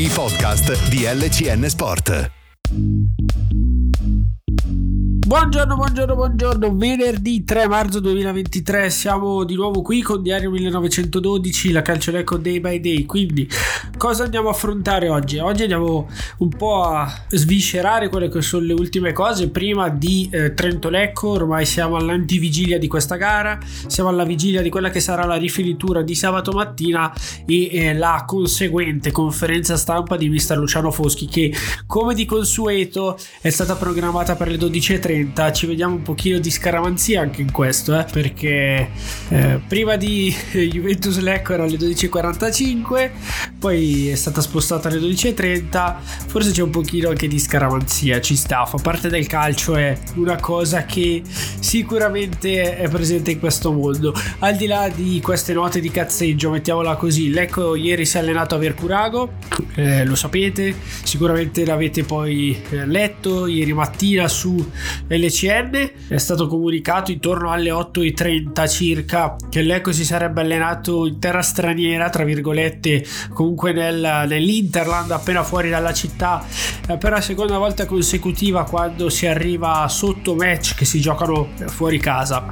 I podcast di LCN Sport. Buongiorno, venerdì 3 marzo 2023, siamo di nuovo qui con Diario 1912, la Calcio Lecco Day by Day. Quindi cosa andiamo a affrontare oggi? Oggi andiamo un po' a sviscerare quelle che sono le ultime cose prima di Trento Lecco. Ormai siamo all'antivigilia di questa gara, siamo alla vigilia di quella che sarà la rifinitura di sabato mattina e la conseguente conferenza stampa di mister Luciano Foschi, che come di consueto è stata programmata per le 12:30. Ci vediamo un pochino di scaramanzia anche in questo, perché prima di Juventus Lecco era alle 12:45, poi è stata spostata alle 12:30. Forse c'è un pochino anche di scaramanzia, ci sta, fa parte del calcio, è una cosa che sicuramente è presente in questo mondo. Al di là di queste note di cazzeggio, mettiamola così, Lecco ieri si è allenato a Vercurago, lo sapete, sicuramente l'avete poi letto ieri mattina su LCN. È stato comunicato intorno alle 8:30 circa che Lecco si sarebbe allenato in terra straniera, tra virgolette, comunque nell'Interland appena fuori dalla città, per la seconda volta consecutiva quando si arriva sotto match che si giocano fuori casa.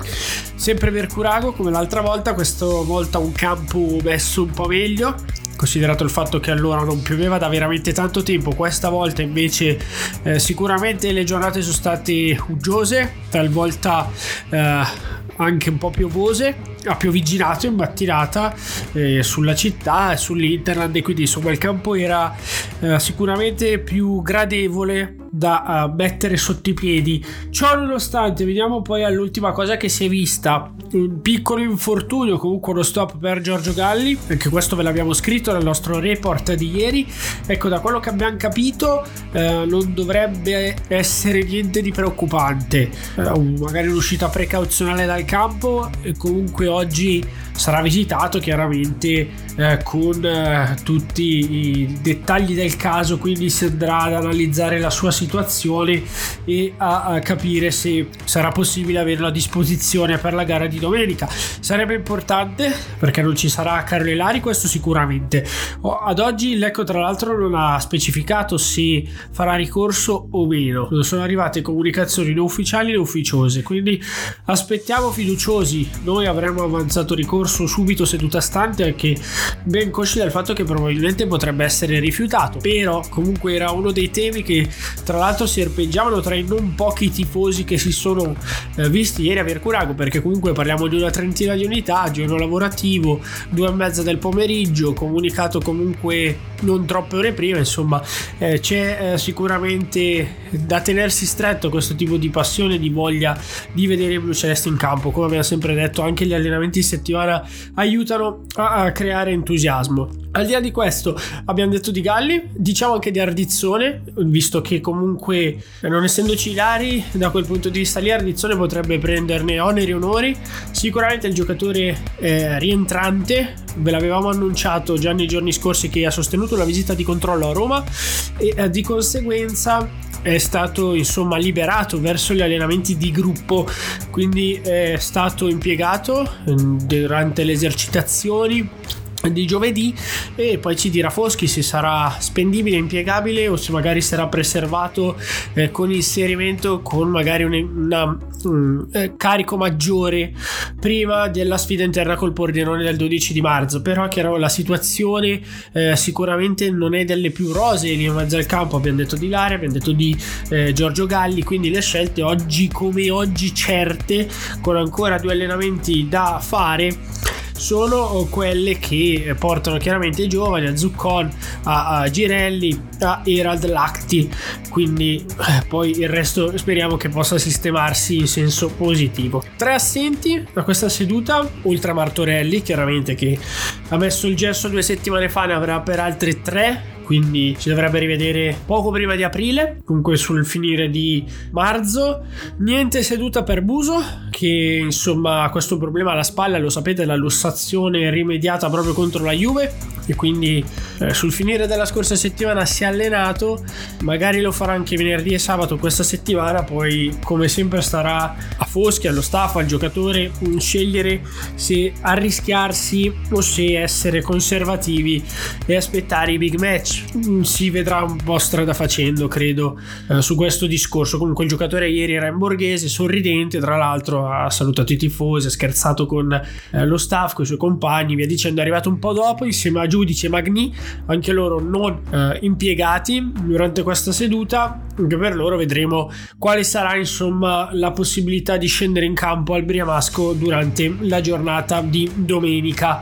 Sempre Vercurago come l'altra volta, questa volta un campo messo un po' meglio, considerato il fatto che allora non pioveva da veramente tanto tempo. Questa volta invece sicuramente le giornate sono state uggiose, talvolta anche un po' piovose, ha pioviginato in mattinata sulla città e sull'Interland, e quindi insomma il campo era sicuramente più gradevole da mettere sotto i piedi. Ciò nonostante, vediamo poi all'ultima cosa che si è vista, un piccolo infortunio, comunque uno stop per Giorgio Galli, anche questo ve l'abbiamo scritto nel nostro report di ieri. Ecco, da quello che abbiamo capito non dovrebbe essere niente di preoccupante, magari un'uscita precauzionale dal campo, e comunque oggi sarà visitato chiaramente con tutti i dettagli del caso, quindi si andrà ad analizzare la sua situazione e a capire se sarà possibile averlo a disposizione per la gara di domenica. Sarebbe importante perché non ci sarà Carlevaris, questo sicuramente. Ad oggi Lecco tra l'altro non ha specificato se farà ricorso o meno, non sono arrivate comunicazioni né ufficiali né ufficiose, quindi aspettiamo fiduciosi. Noi avremmo avanzato ricorso subito seduta stante, anche ben consci del fatto che probabilmente potrebbe essere rifiutato, però comunque era uno dei temi che tra l'altro si serpeggiavano tra i non pochi tifosi che si sono visti ieri a Vercurago, perché comunque parliamo di una trentina di unità, giorno lavorativo, 2:30 del pomeriggio, comunicato comunque non troppe ore prima. Insomma c'è sicuramente da tenersi stretto questo tipo di passione, di voglia di vedere i bluecelesti in campo. Come abbiamo sempre detto, anche gli allenamenti in settimana aiutano a creare entusiasmo. Al di là di questo abbiamo detto di Galli, diciamo anche di Ardizzone, visto che comunque non essendoci Laria da quel punto di vista lì, Ardizzone potrebbe prenderne oneri e onori. Sicuramente il giocatore rientrante, ve l'avevamo annunciato già nei giorni scorsi che ha sostenuto la visita di controllo a Roma e di conseguenza è stato insomma liberato verso gli allenamenti di gruppo, quindi è stato impiegato durante le esercitazioni di giovedì, e poi ci dirà Foschi se sarà spendibile, impiegabile, o se magari sarà preservato con inserimento, con magari un carico maggiore prima della sfida interna col Pordenone del 12 di marzo. Però chiaro, la situazione sicuramente non è delle più rosee lì in mezzo al campo. Abbiamo detto di Laria, abbiamo detto di Giorgio Galli, quindi le scelte oggi come oggi certe, con ancora 2 allenamenti da fare, sono quelle che portano chiaramente i giovani a Zuccon, a Girelli, a Erald Lacti. Quindi poi il resto speriamo che possa sistemarsi in senso positivo. 3 assenti da questa seduta, oltre a Martorelli chiaramente, che ha messo il gesso 2 settimane fa, ne avrà per altri 3, quindi ci dovrebbe rivedere poco prima di aprile, comunque sul finire di marzo. Niente seduta per Buso, che insomma ha questo problema alla spalla, lo sapete, la lussazione rimediata proprio contro la Juve, e quindi sul finire della scorsa settimana si è allenato, magari lo farà anche venerdì e sabato questa settimana, poi come sempre starà a Foschi, allo staff, al giocatore scegliere se arrischiarsi o se essere conservativi e aspettare i big match. Si vedrà un po' strada facendo, credo, su questo discorso. Comunque il giocatore ieri era in borghese, sorridente, tra l'altro ha salutato i tifosi, ha scherzato con lo staff, con i suoi compagni, via dicendo. È arrivato un po' dopo insieme a Giudici e Mangni, anche loro non impiegati durante questa seduta. Anche per loro vedremo quale sarà insomma la possibilità di scendere in campo al Briamasco durante la giornata di domenica.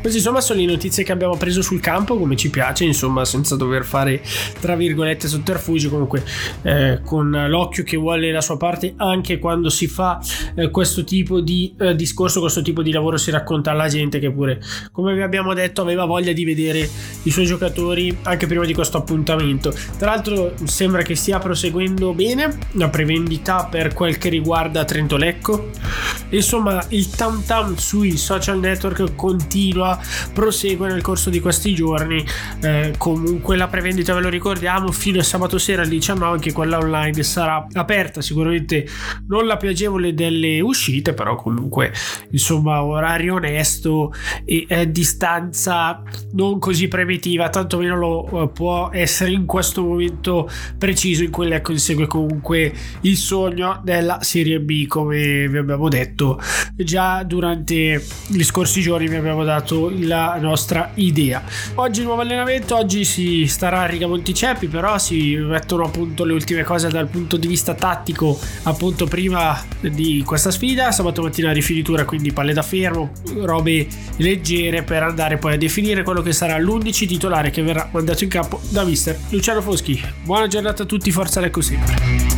Queste insomma sono le notizie che abbiamo preso sul campo, come ci piace insomma, senza dover fare tra virgolette sotterfugi, comunque con l'occhio che vuole la sua parte anche quando si fa questo tipo di discorso, questo tipo di lavoro, si racconta alla gente che pure, come vi abbiamo detto, aveva voglia di vedere i suoi giocatori anche prima di questo appuntamento. Tra l'altro sembra che stia proseguendo bene la prevendita per quel che riguarda Trento Lecco. Insomma il tam tam sui social network continua, prosegue nel corso di questi giorni. Comunque la prevendita, ve lo ricordiamo, fino a sabato sera alle 19, anche quella online sarà aperta. Sicuramente non la più agevole delle uscite, però comunque insomma orario onesto e distanza non così primitiva, tantomeno lo può essere in questo momento preciso in cui Lecco insegue comunque il sogno della Serie B, come vi abbiamo detto già durante gli scorsi giorni, vi abbiamo dato la nostra idea. Oggi nuovo allenamento, oggi si starà a riga Monticeppi, però si mettono appunto le ultime cose dal punto di vista tattico appunto prima di questa sfida. Sabato mattina rifinitura, quindi palle da fermo, robe leggere per andare poi a definire quello che sarà l'11 titolare che verrà mandato in campo da mister Luciano Foschi. Buona giornata a tutti, forza Lecco sempre.